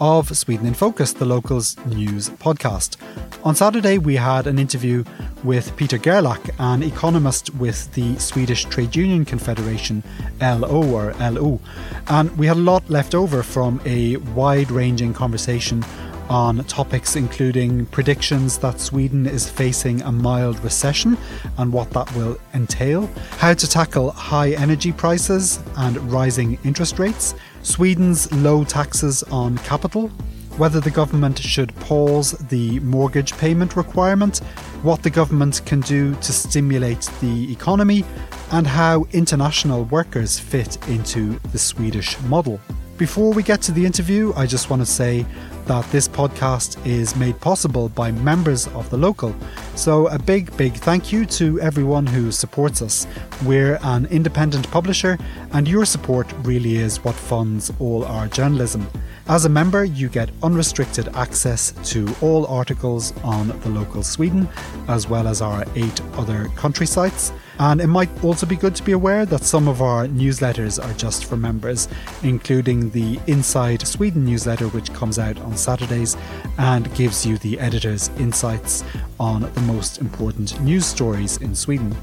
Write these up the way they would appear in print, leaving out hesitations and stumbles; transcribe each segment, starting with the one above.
of Sweden in Focus, the Local's news podcast. On Saturday, we had an interview with Peter Gerlach, an economist with the Swedish Trade Union Confederation, LO. And we had a lot left over from a wide-ranging conversation on topics including predictions that Sweden is facing a mild recession and what that will entail, how to tackle high energy prices and rising interest rates, Sweden's low taxes on capital, whether the government should pause the mortgage payment requirement, what the government can do to stimulate the economy, and how international workers fit into the Swedish model. Before we get to the interview, I just want to say that this podcast is made possible by members of The Local. So a big, big thank you to everyone who supports us. We're an independent publisher and your support really is what funds all our journalism. As a member, you get unrestricted access to all articles on The Local Sweden, as well as our 8 other country sites. And it might also be good to be aware that some of our newsletters are just for members, including the Inside Sweden newsletter, which comes out on Saturdays and gives you the editor's insights on the most important news stories in Sweden.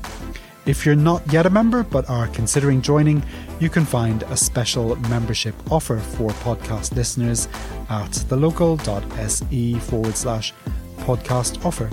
If you're not yet a member but are considering joining, you can find a special membership offer for podcast listeners at thelocal.se/podcast offer.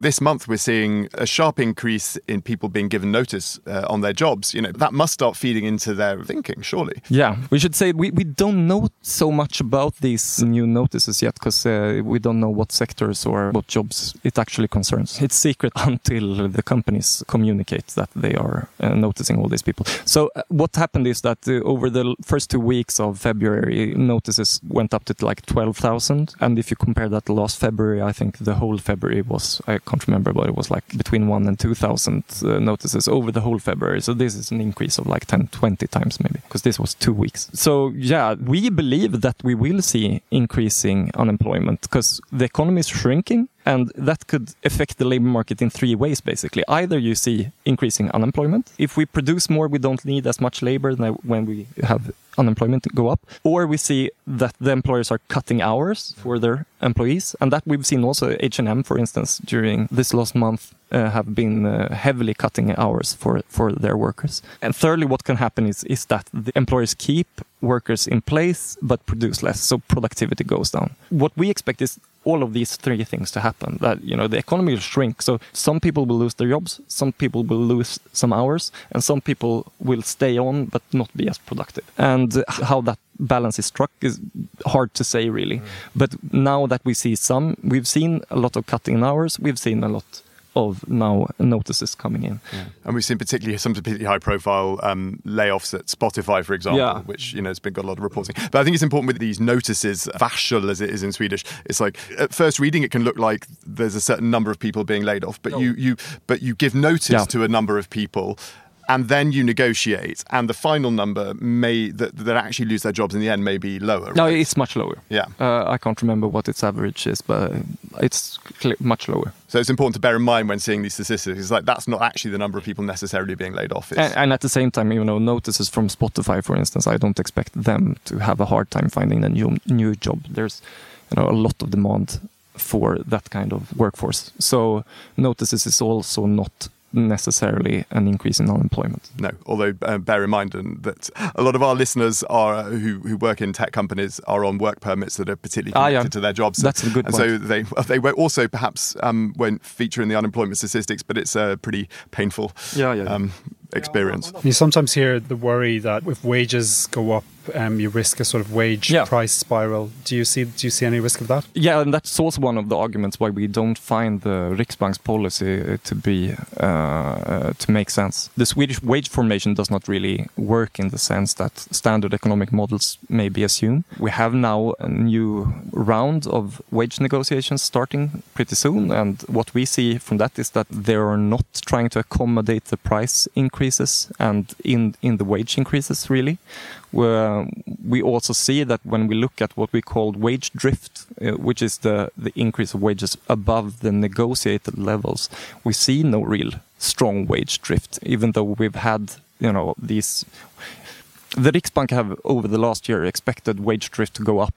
This month, we're seeing a sharp increase in people being given notice on their jobs. You know, that must start feeding into their thinking, surely. Yeah, we should say we don't know so much about these new notices yet because we don't know what sectors or what jobs it actually concerns. It's secret until the companies communicate that they are noticing all these people. So what happened is that over the first 2 weeks of February, notices went up to like 12,000. And if you compare that to last February, I think the whole February was... I can't remember, but it was like between 1,000 and 2,000 notices over the whole February. So this is an increase of like 10, 20 times maybe, because this was 2 weeks. So yeah, we believe that we will see increasing unemployment because the economy is shrinking. And that could affect the labor market in 3 ways, basically. Either you see increasing unemployment. If we produce more, we don't need as much labor when we have unemployment go up. Or we see that the employers are cutting hours for their employees. And that we've seen also H&M, for instance, during this last month. Have been heavily cutting hours for their workers. And thirdly, what can happen is that the employers keep workers in place but produce less, so productivity goes down. What we expect is all of these 3 things to happen. That, you know, the economy will shrink, so some people will lose their jobs, some people will lose some hours, and some people will stay on but not be as productive. And how that balance is struck is hard to say, really. But now that we've seen a lot of cutting in hours, we've seen a lot of now notices coming in. Yeah. And we've seen some particularly high-profile layoffs at Spotify, for example, which, you know, has got a lot of reporting. But I think it's important with these notices, varsel as it is in Swedish, it's like, at first reading, it can look like there's a certain number of people being laid off, but you give notice to a number of people, and then you negotiate, and the final number that actually lose their jobs in the end may be lower. Right? No, it's much lower. Yeah, I can't remember what its average is, but it's much lower. So it's important to bear in mind when seeing these statistics. It's like that's not actually the number of people necessarily being laid off. And at the same time, you know, notices from Spotify, for instance, I don't expect them to have a hard time finding a new job. There's, you know, a lot of demand for that kind of workforce. So notices is also not necessarily an increase in unemployment. No, although bear in mind that a lot of our listeners are who work in tech companies are on work permits that are particularly connected to their jobs. That's a good point. And so they won't also perhaps won't feature in the unemployment statistics, but it's a pretty painful experience. You sometimes hear the worry that if wages go up, you risk a sort of wage price spiral. Do you see any risk of that? Yeah, and that's also one of the arguments why we don't find the Riksbank's policy to be to make sense. The Swedish wage formation does not really work in the sense that standard economic models may be assumed. We have now a new round of wage negotiations starting pretty soon, and what we see from that is that they are not trying to accommodate the price increases and in the wage increases really. We also see that when we look at what we call wage drift, which is the increase of wages above the negotiated levels, we see no real strong wage drift, even though we've had, these... The Riksbank have, over the last year, expected wage drift to go up,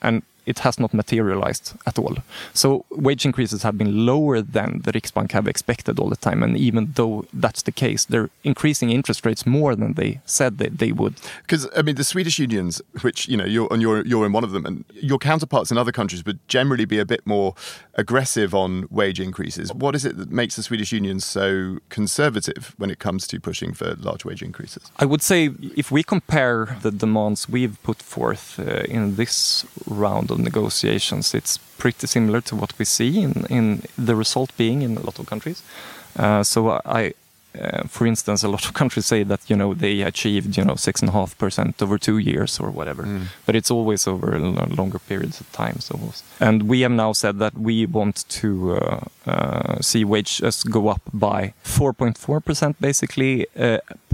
and it has not materialized at all. So wage increases have been lower than the Riksbank have expected all the time. And even though that's the case, they're increasing interest rates more than they said that they would. Because, the Swedish unions, which, you're in one of them, and your counterparts in other countries would generally be a bit more aggressive on wage increases. What is it that makes the Swedish unions so conservative when it comes to pushing for large wage increases? I would say if we compare the demands we've put forth in this round of negotiations, it's pretty similar to what we see in the result being in a lot of countries. For instance, a lot of countries say that they achieved 6.5% over 2 years or whatever, but it's always over longer periods of time. And we have now said that we want to see wages go up by 4.4%, basically,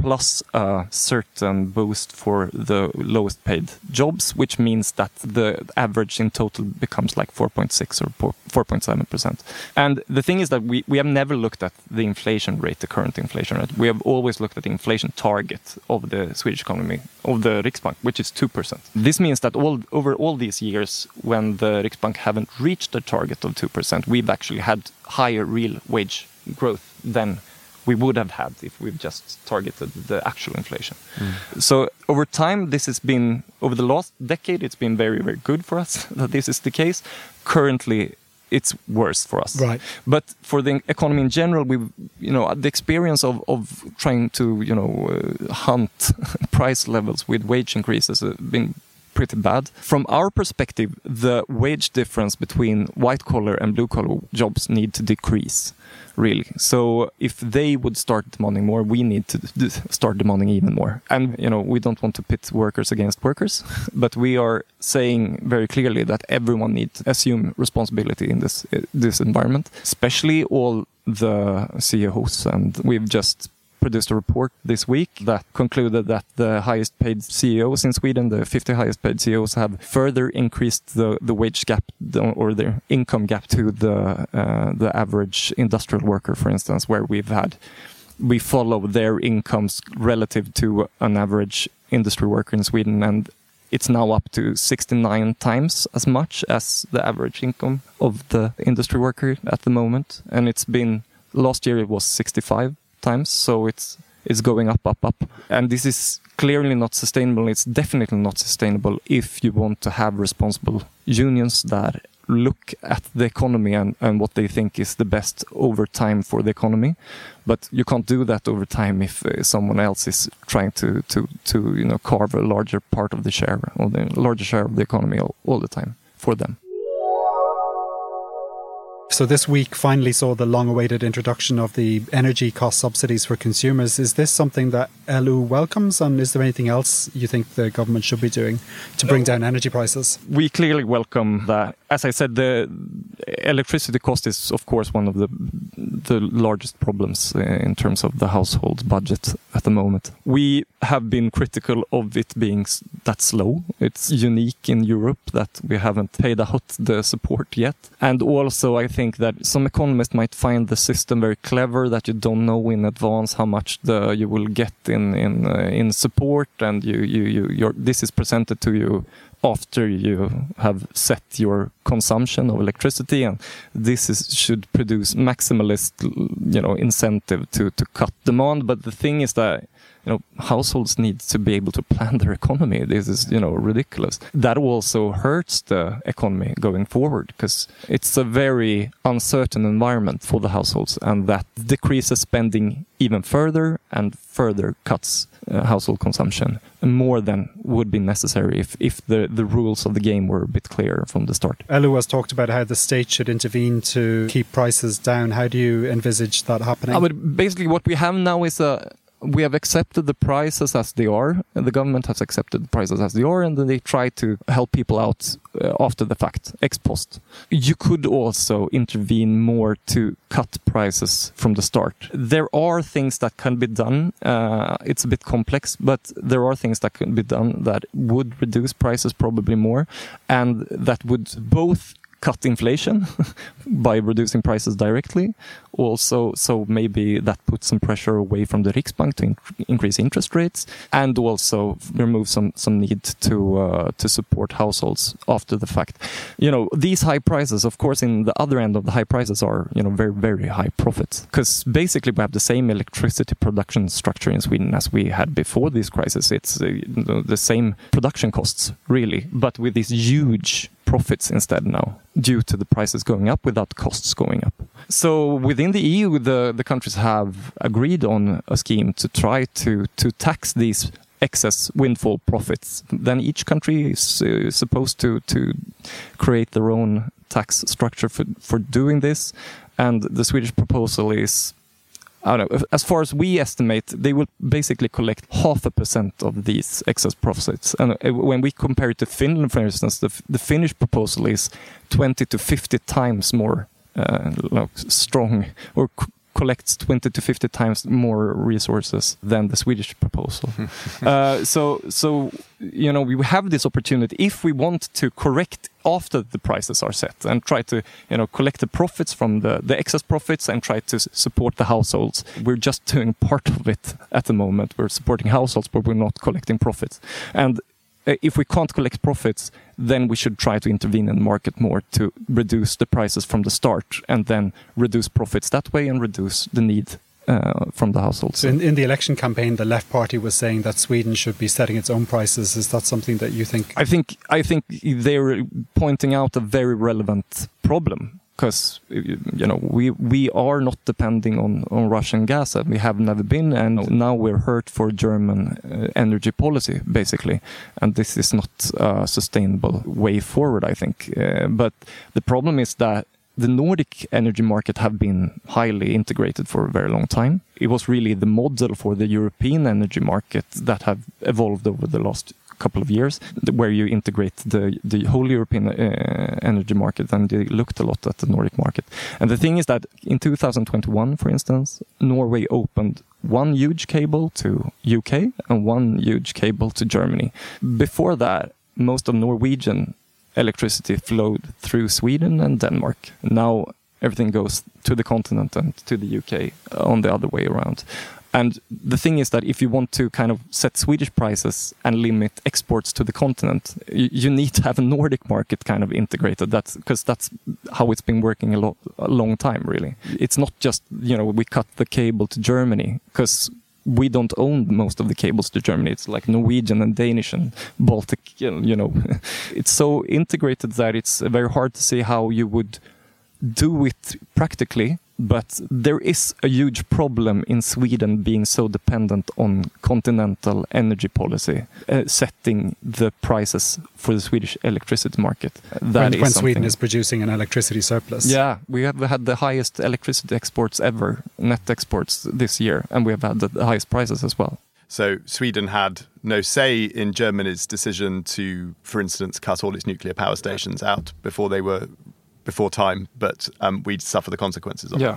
plus a certain boost for the lowest paid jobs, which means that the average in total becomes like 4.6 or 4.7%. And the thing is that we have never looked at the inflation rate, the current inflation rate. We have always looked at the inflation target of the Swedish economy, of the Riksbank, which is 2%. This means that over all these years, when the Riksbank haven't reached the target of 2%, we've actually had higher real wage growth than we would have had if we've just targeted the actual inflation. So over time, this has been, over the last decade, it's been very, very good for us that this is the case. Currently, it's worse for us. Right. But for the economy in general, we, the experience of trying to, hunt price levels with wage increases has been pretty bad. From our perspective, the wage difference between white-collar and blue-collar jobs need to decrease, really. So if they would start demanding more, we need to start demanding even more. And, we don't want to pit workers against workers, but we are saying very clearly that everyone needs to assume responsibility in this environment, especially all the CEOs. And we've just produced a report this week that concluded that the highest paid CEOs in Sweden, the 50 highest paid CEOs, have further increased the wage gap or their income gap to the average industrial worker, for instance, where we follow their incomes relative to an average industry worker in Sweden, and it's now up to 69 times as much as the average income of the industry worker at the moment. And it's been, last year it was 65 times, so it's going up, and this is clearly not sustainable. It's definitely not sustainable if you want to have responsible unions that look at the economy and what they think is the best over time for the economy. But you can't do that over time if someone else is trying to carve a larger part of the share or the larger share of the economy all the time for them. So this week finally saw the long-awaited introduction of the energy cost subsidies for consumers. Is this something that LO welcomes? And is there anything else you think the government should be doing to bring down energy prices? We clearly welcome that. As I said, the electricity cost is, of course, one of the largest problems in terms of the household budget at the moment. We have been critical of it being that slow. It's unique in Europe that we haven't paid out the support yet. And also, I think that some economists might find the system very clever, that you don't know in advance how much you will get in support, and this is presented to you after you have set your consumption of electricity, and this should produce maximalist, incentive to cut demand. But the thing is that households need to be able to plan their economy. This is, ridiculous. That also hurts the economy going forward, because it's a very uncertain environment for the households, and that decreases spending even further and further cuts household consumption more than would be necessary if the rules of the game were a bit clearer from the start. LO has talked about how the state should intervene to keep prices down. How do you envisage that happening? Basically what we have now is we have accepted the prices as they are, and the government has accepted the prices as they are, and then they try to help people out after the fact, ex post. You could also intervene more to cut prices from the start. There are things that can be done. It's a bit complex, but there are things that can be done that would reduce prices probably more, and that would both cut inflation by reducing prices directly. Also, so maybe that puts some pressure away from the Riksbank to increase interest rates, and also remove some need to support households after the fact. These high prices, of course, in the other end of the high prices are, very, very high profits. Because basically we have the same electricity production structure in Sweden as we had before this crisis. It's the same production costs, really, but with these huge profits instead now, due to the prices going up without costs going up. So within the EU, the countries have agreed on a scheme to try to tax these excess windfall profits. Then each country is supposed to create their own tax structure for doing this. And the Swedish proposal is, I don't know, as far as we estimate, they will basically collect 0.5% of these excess profits. And when we compare it to Finland, for instance, the Finnish proposal is 20 to 50 times more strong, or collects 20 to 50 times more resources than the Swedish proposal. So we have this opportunity, if we want to correct after the prices are set, and try to collect the profits from the excess profits and try to support the households. We're just doing part of it at the moment. We're supporting households, but we're not collecting profits. And if we can't collect profits, then we should try to intervene in the market more to reduce the prices from the start, and then reduce profits that way and reduce the need from the households. So in the election campaign, the Left Party was saying that Sweden should be setting its own prices. Is that something that you think? I think they're pointing out a very relevant problem. Because we are not depending on Russian gas, and we have never been, and now we're hurt for German energy policy basically, and this is not a sustainable way forward, I think. But the problem is that the Nordic energy market have been highly integrated for a very long time. It was really the model for the European energy market that have evolved over the last couple of years, where you integrate the whole European energy market, and they looked a lot at the Nordic market. And the thing is that in 2021, for instance, Norway opened one huge cable to UK and one huge cable to Germany. Before that, most of Norwegian electricity flowed through Sweden and Denmark. Now everything goes to the continent and to the UK on the other way around. And the thing is that if you want to kind of set Swedish prices and limit exports to the continent, you need to have a Nordic market kind of integrated. That's because that's how it's been working a long time, really. It's not just, we cut the cable to Germany, because we don't own most of the cables to Germany. It's like Norwegian and Danish and Baltic, It's so integrated that it's very hard to see how you would do it practically. But there is a huge problem in Sweden being so dependent on continental energy policy, setting the prices for the Swedish electricity market. When Sweden is producing an electricity surplus. Yeah, we have had the highest electricity exports ever, net exports this year, and we have had the highest prices as well. So Sweden had no say in Germany's decision to, for instance, cut all its nuclear power stations out before they were... before time, but we'd suffer the consequences of it.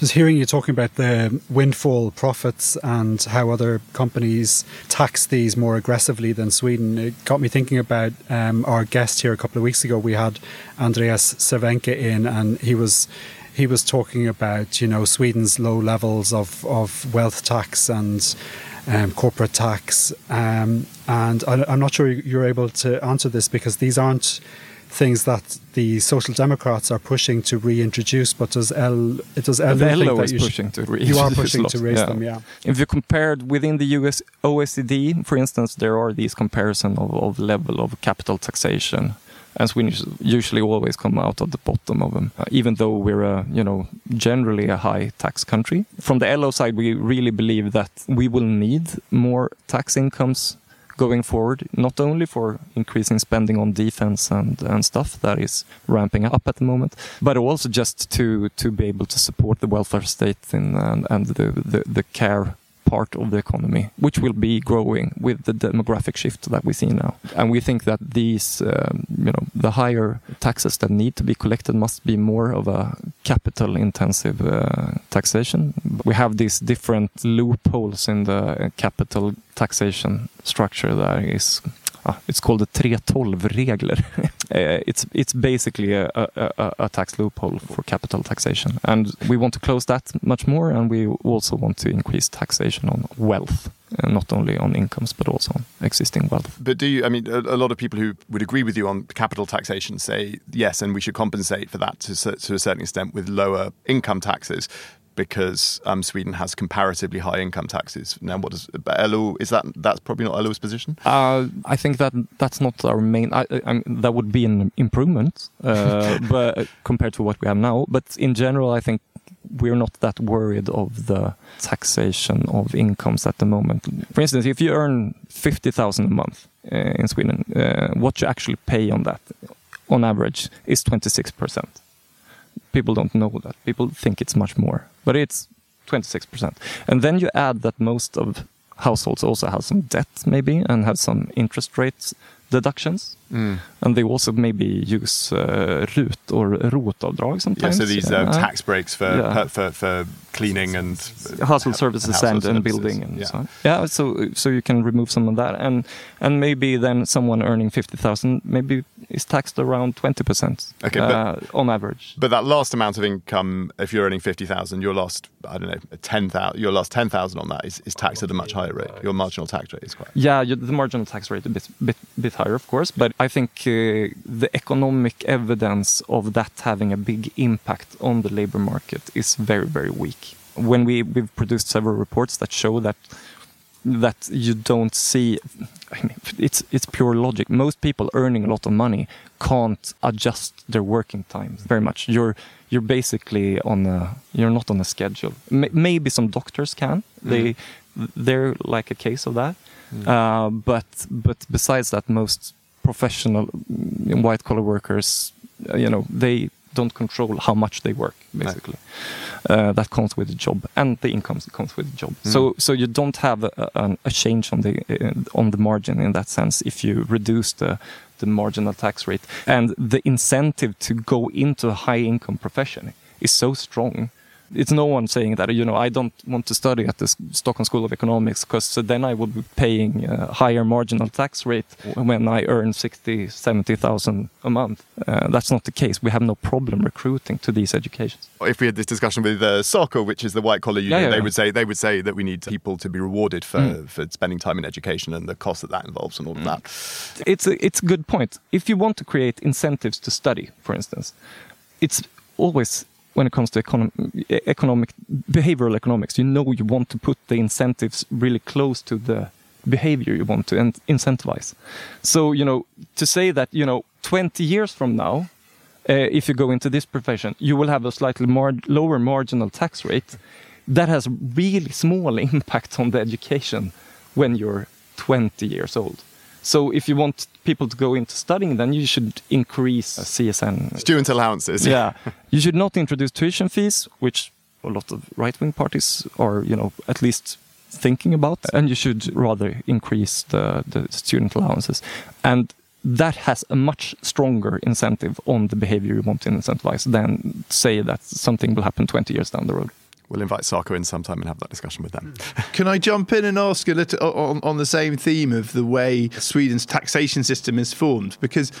Just hearing you talking about the windfall profits and how other companies tax these more aggressively than Sweden, it got me thinking about our guest here a couple of weeks ago. We had Andreas Servenka in, and he was talking about Sweden's low levels of wealth tax and corporate tax. And I'm not sure you're able to answer this, because these aren't things that the Social Democrats are pushing to reintroduce, but LO is pushing to reintroduce. You are pushing to raise them, yeah. If you compared within the US OECD, for instance, there are these comparisons of level of capital taxation, as we usually always come out at the bottom of them, even though we're generally a high tax country. From the LO side, we really believe that we will need more tax incomes going forward, not only for increasing spending on defense and stuff that is ramping up at the moment, but also just to be able to support the welfare state and the care part of the economy, which will be growing with the demographic shift that we see now. And we think that these, the higher taxes that need to be collected must be more of a capital-intensive taxation. We have these different loopholes in the capital taxation structure that is... it's called the 312-regler. It's basically a tax loophole for capital taxation. And we want to close that much more, and we also want to increase taxation on wealth, not only on incomes, but also on existing wealth. But a lot of people who would agree with you on capital taxation say, yes, and we should compensate for that to a certain extent with lower income taxes, because Sweden has comparatively high income taxes. Now, what does LO... That's probably not LO's position? I think that's not our main... that would be an improvement but compared to what we have now. But in general, I think we're not that worried of the taxation of incomes at the moment. For instance, if you earn 50,000 a month in Sweden, what you actually pay on that, on average, is 26%. People don't know that. People think it's much more, but it's 26%. And then you add that most of households also have some debt, maybe, and have some interest rates deductions. Mm. And they also maybe use rut or rotavdrag sometimes. Yeah, so these tax breaks for cleaning and household services and building and so on. Yeah, so you can remove some of that, and maybe then someone earning 50,000 maybe is taxed around 20%. Okay, but on average. But that last amount of income, if you're earning 50,000, your last 10,000 on that is taxed at a much higher rate. Your marginal tax rate is quite. Yeah, the marginal tax rate is a bit higher, of course, but I think the economic evidence of that having a big impact on the labor market is very, very weak. When we've produced several reports that show that you don't see... it's pure logic. Most people earning a lot of money can't adjust their working time very much. You're basically you're not on a schedule. Maybe some doctors can. They're like a case of that. Mm. But besides that, most professional white collar workers, they don't control how much they work, basically. That comes with the job, and the income comes with the job. Mm. So you don't have a change on the margin in that sense if you reduce the marginal tax rate. And the incentive to go into a high income profession is so strong. It's no one saying that, I don't want to study at the Stockholm School of Economics, because then I will be paying a higher marginal tax rate when I earn 60,000, 70,000 a month. That's not the case. We have no problem recruiting to these educations. If we had this discussion with SACO, which is the white-collar union, they would say that we need people to be rewarded for spending time in education and the cost that involves and all of that. It's a good point. If you want to create incentives to study, for instance, it's always... When it comes to behavioral economics, you want to put the incentives really close to the behavior you want to incentivize. So, to say that, 20 years from now, if you go into this profession, you will have a slightly lower marginal tax rate. That has really small impact on the education when you're 20 years old. So if you want people to go into studying, then you should increase CSN. Student allowances. Yeah. You should not introduce tuition fees, which a lot of right-wing parties are, at least thinking about. And you should rather increase the student allowances. And that has a much stronger incentive on the behavior you want to incentivize than say that something will happen 20 years down the road. We'll invite Sarko in sometime and have that discussion with them. Can I jump in and ask a little on the same theme of the way Sweden's taxation system is formed? Because,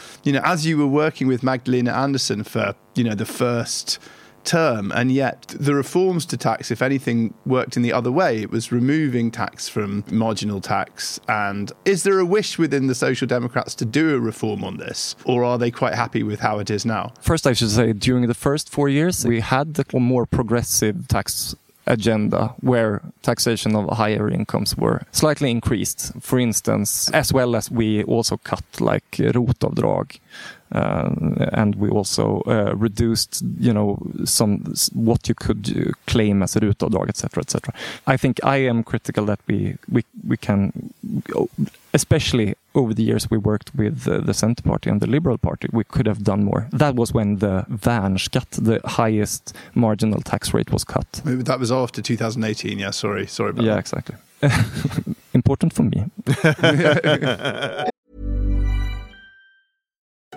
as you were working with Magdalena Andersson for, the first term, and yet the reforms to tax, if anything, worked in the other way. It was removing tax from marginal tax. And is there a wish within the Social Democrats to do a reform on this, or are they quite happy with how it is now? First, I should say, during the first 4 years, we had a more progressive tax agenda where taxation of higher incomes were slightly increased, for instance, as well as we also cut like rotavdrag. And we also reduced, some what you could claim as a rutavdrag, etc., etc. I think I am critical that we can, especially over the years we worked with the Centre Party and the Liberal Party, we could have done more. That was when the värnskatt, the highest marginal tax rate, was cut. That was after 2018. Yeah, sorry about that. Yeah, exactly. Important for me.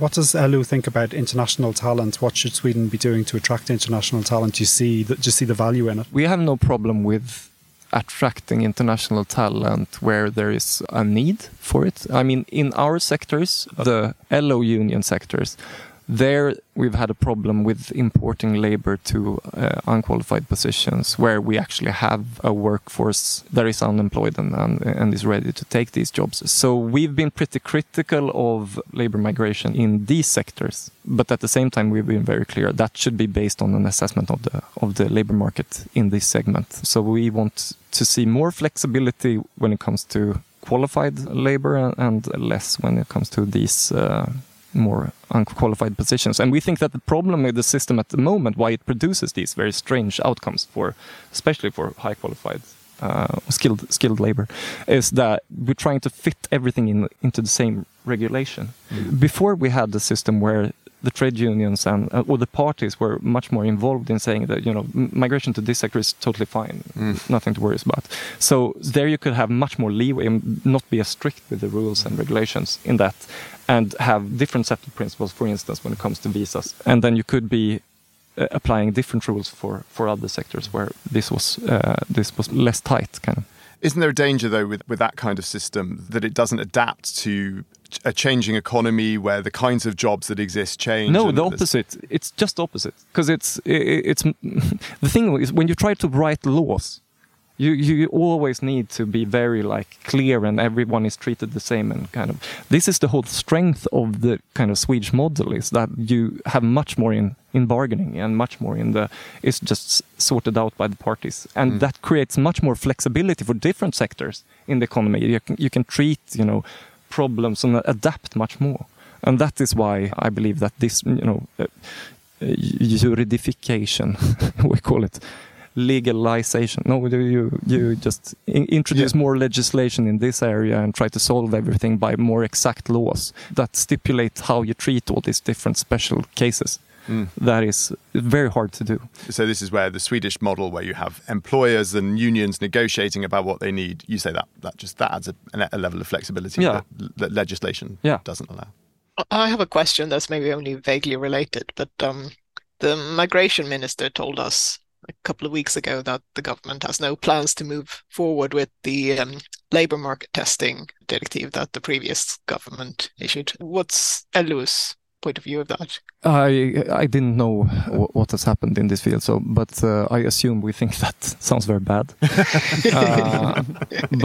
What does LO think about international talent? What should Sweden be doing to attract international talent? Do you see the value in it? We have no problem with attracting international talent where there is a need for it. I mean, in our sectors, the LO union sectors, there we've had a problem with importing labor to unqualified positions where we actually have a workforce that is unemployed and is ready to take these jobs. So we've been pretty critical of labor migration in these sectors, but at the same time we've been very clear that should be based on an assessment of the labor market in this segment. So we want to see more flexibility when it comes to qualified labor and less when it comes to these more unqualified positions. And we think that the problem with the system at the moment, why it produces these very strange outcomes especially for high qualified skilled labor, is that we're trying to fit everything into the same regulation. Mm. Before we had the system where the trade unions or the parties were much more involved in saying that migration to this sector is totally fine, nothing to worry about. So there you could have much more leeway and not be as strict with the rules and regulations in that, and have different set of principles, for instance, when it comes to visas. And then you could be applying different rules for other sectors where this was less tight, kind of. Isn't there a danger, though, with that kind of system that it doesn't adapt to a changing economy where the kinds of jobs that exist change? No, the opposite. It's just opposite. Because it's the thing is, when you try to write laws, you always need to be very clear, and everyone is treated the same, and kind of this is the whole strength of the kind of Swedish model, is that you have much more in bargaining and much more in the it's just sorted out by the parties, and that creates much more flexibility for different sectors in the economy. You can treat problems and adapt much more, and that is why I believe that this juridification we call it. Legalization. No, you just introduce more legislation in this area and try to solve everything by more exact laws that stipulate how you treat all these different special cases. Mm. That is very hard to do. So this is where the Swedish model, where you have employers and unions negotiating about what they need, you say that adds a level of flexibility that legislation doesn't allow. I have a question that's maybe only vaguely related, but the migration minister told us a couple of weeks ago that the government has no plans to move forward with the labour market testing directive that the previous government issued. What's LO's point of view of that? I didn't know what has happened in this field, but I assume we think that sounds very bad.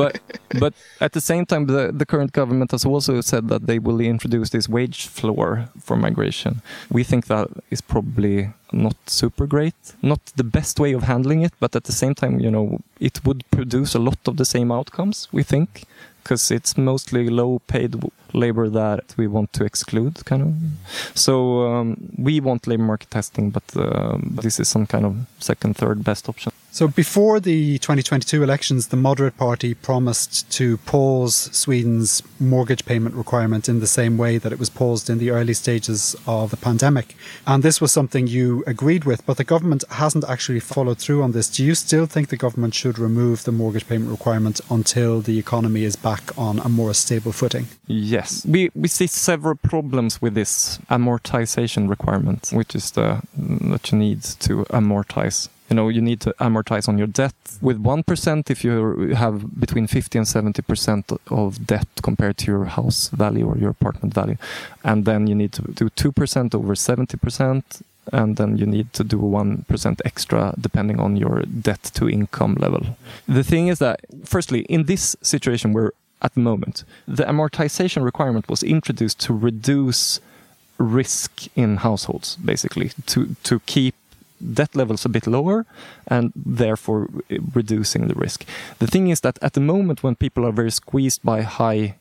but at the same time, the current government has also said that they will introduce this wage floor for migration. We think that is probably not super great, not the best way of handling it, but at the same time, it would produce a lot of the same outcomes, we think, because it's mostly low-paid labor that we want to exclude, kind of. So we want labor market testing, but this is some kind of second, third best option. So before the 2022 elections, the Moderate Party promised to pause Sweden's mortgage payment requirement in the same way that it was paused in the early stages of the pandemic. And this was something you agreed with, but the government hasn't actually followed through on this. Do you still think the government should remove the mortgage payment requirement until the economy is back on a more stable footing? Yes. We see several problems with this amortization requirement, which is that you need to amortize. You need to amortize on your debt with 1% if you have between 50 and 70% of debt compared to your house value or your apartment value. And then you need to do 2% over 70%. And then you need to do 1% extra depending on your debt to income level. The thing is that, firstly, in this situation we're at the moment, the amortization requirement was introduced to reduce risk in households, basically, to keep debt levels a bit lower and therefore reducing the risk. The thing is that at the moment when people are very squeezed by high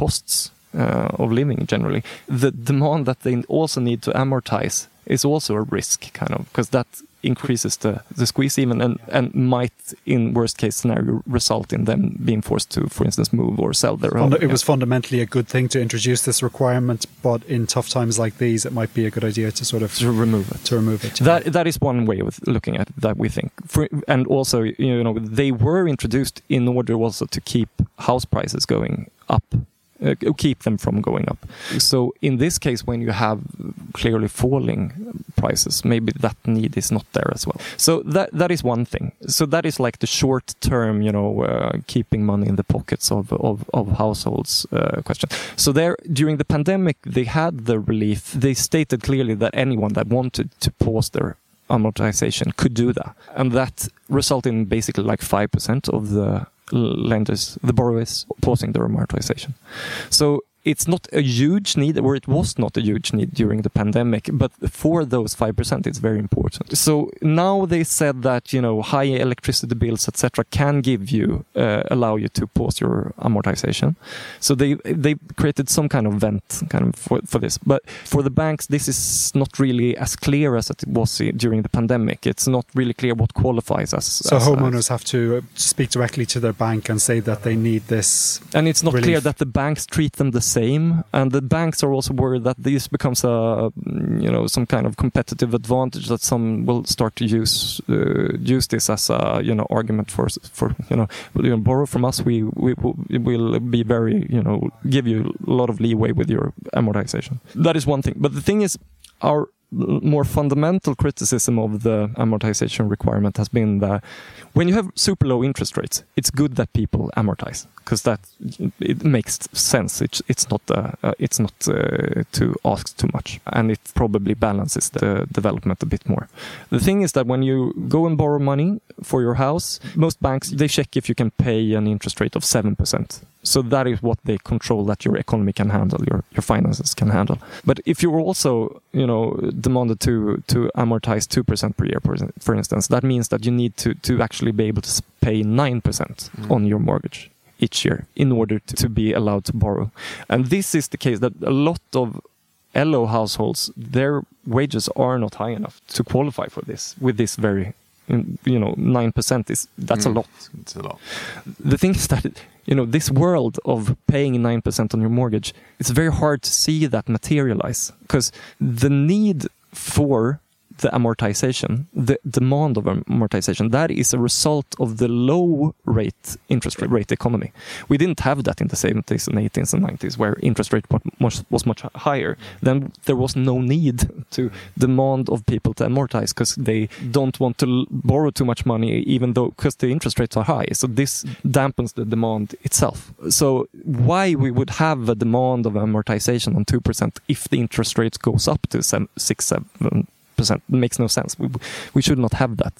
costs of living generally, the demand that they also need to amortize is also a risk, kind of, because that increases the squeeze even and might, in worst case scenario, result in them being forced to, for instance, move or sell their home. It was fundamentally a good thing to introduce this requirement, but in tough times like these, it might be a good idea to sort of remove it. That is one way of looking at it, that we think. And also, they were introduced in order also to keep house prices going up. Keep them from going up. So in this case, when you have clearly falling prices, maybe that need is not there as well. So that is one thing. So that is like the short term, keeping money in the pockets of households question. So there, during the pandemic, they had the relief. They stated clearly that anyone that wanted to pause their amortization could do that. And that resulted in basically like 5% of the lenders, the borrowers, pausing their amortization. So it's not a huge need, or it was not a huge need during the pandemic, but for those 5%, it's very important. So now they said that, high electricity bills, etc., can allow you to pause your amortization. So they created some kind of vent for this. But for the banks, this is not really as clear as it was during the pandemic. It's not really clear what qualifies as. So homeowners have to speak directly to their bank and say that they need this. And it's not clear that the banks treat them the same, and the banks are also worried that this becomes some kind of competitive advantage, that some will start to use this as a argument for borrow from us. We will be very give you a lot of leeway with your amortization. That is one thing. But the thing is, our more fundamental criticism of the amortization requirement has been that when you have super low interest rates, it's good that people amortize, because that it makes sense. It's not to ask too much, and it probably balances the development a bit more. The thing is that when you go and borrow money for your house, most banks, they check if you can pay an interest rate of 7%. So that is what they control, that your economy can handle, your finances can handle. But if you're also, demanded to amortize 2% per year, for instance, that means that you need to actually be able to pay 9% on your mortgage each year in order to be allowed to borrow. And this is the case that a lot of LO households, their wages are not high enough to qualify for this with this very... 9% is that's a lot. It's a lot. The thing is that this world of paying 9% on your mortgage, it's very hard to see that materialize, because the need for the amortization, the demand of amortization, that is a result of the low rate interest rate economy. We didn't have that in the 70s and 80s and 90s, where interest rate was much higher. Then there was no need to demand of people to amortize because they don't want to borrow too much money, even though because the interest rates are high. So this dampens the demand itself. So why we would have a demand of amortization on 2% if the interest rate goes up to 6-7%? It makes no sense. We should not have that.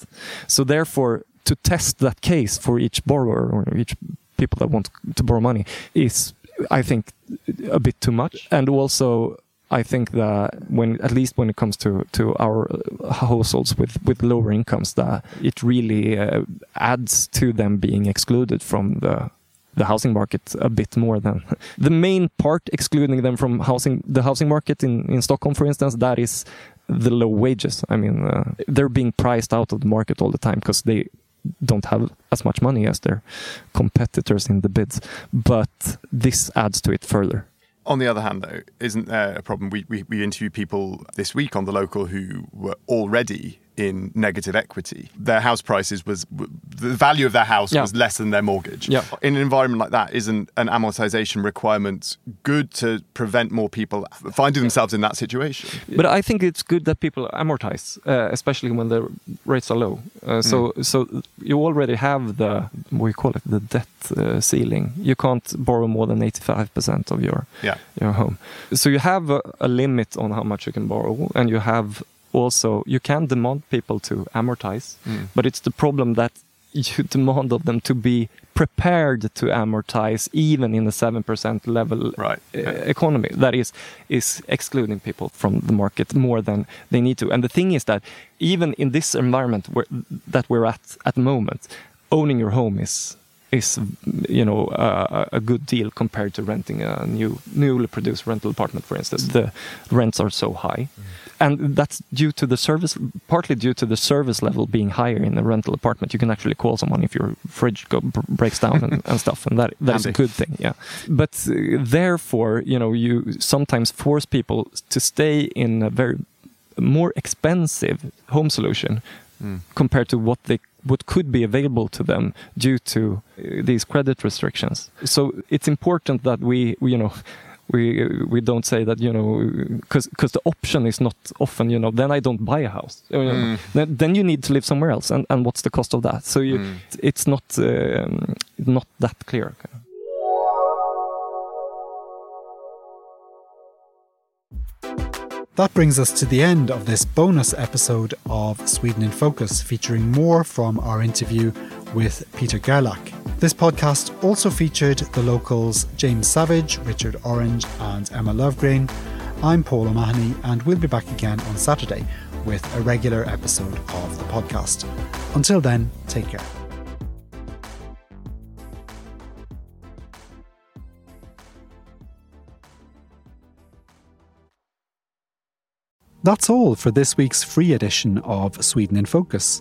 So therefore, to test that case for each borrower or each people that want to borrow money is, I think, a bit too much. And also, I think that at least when it comes to our households with lower incomes, that it really adds to them being excluded from the housing market a bit more than the main part, excluding them from the housing market in Stockholm, for instance, that is the low wages. I mean, they're being priced out of the market all the time because they don't have as much money as their competitors in the bids. But this adds to it further. On the other hand, though, isn't there a problem? We interviewed people this week on The Local who were already in negative equity. Their house prices the value of their house was less than their mortgage. Yeah. In an environment like that, isn't an amortization requirement good to prevent more people finding themselves in that situation? But I think it's good that people amortize, especially when the rates are low. So you already have the debt ceiling. You can't borrow more than 85% of your home. So you have a limit on how much you can borrow, and you have also, you can demand people to amortize, but it's the problem that you demand of them to be prepared to amortize even in the 7% level economy. That is excluding people from the market more than they need to. And the thing is that even in this environment that we're at the moment, owning your home is a good deal compared to renting a newly produced rental apartment, for instance. The rents are so high, and that's partly due to the service level being higher in a rental apartment. You can actually call someone if your fridge breaks down and stuff, and that's a good thing. Yeah, but therefore, you sometimes force people to stay in a very more expensive home solution compared to what could be available to them due to these credit restrictions. So it's important that we don't say that, because the option is not often, then I don't buy a house. Then you need to live somewhere else. And what's the cost of that? So it's not that clear. That brings us to the end of this bonus episode of Sweden in Focus, featuring more from our interview with Peter Gerlach. This podcast also featured The Local's James Savage, Richard Orange and Emma Löfgren. I'm Paul O'Mahony, and we'll be back again on Saturday with a regular episode of the podcast. Until then, take care. That's all for this week's free edition of Sweden in Focus.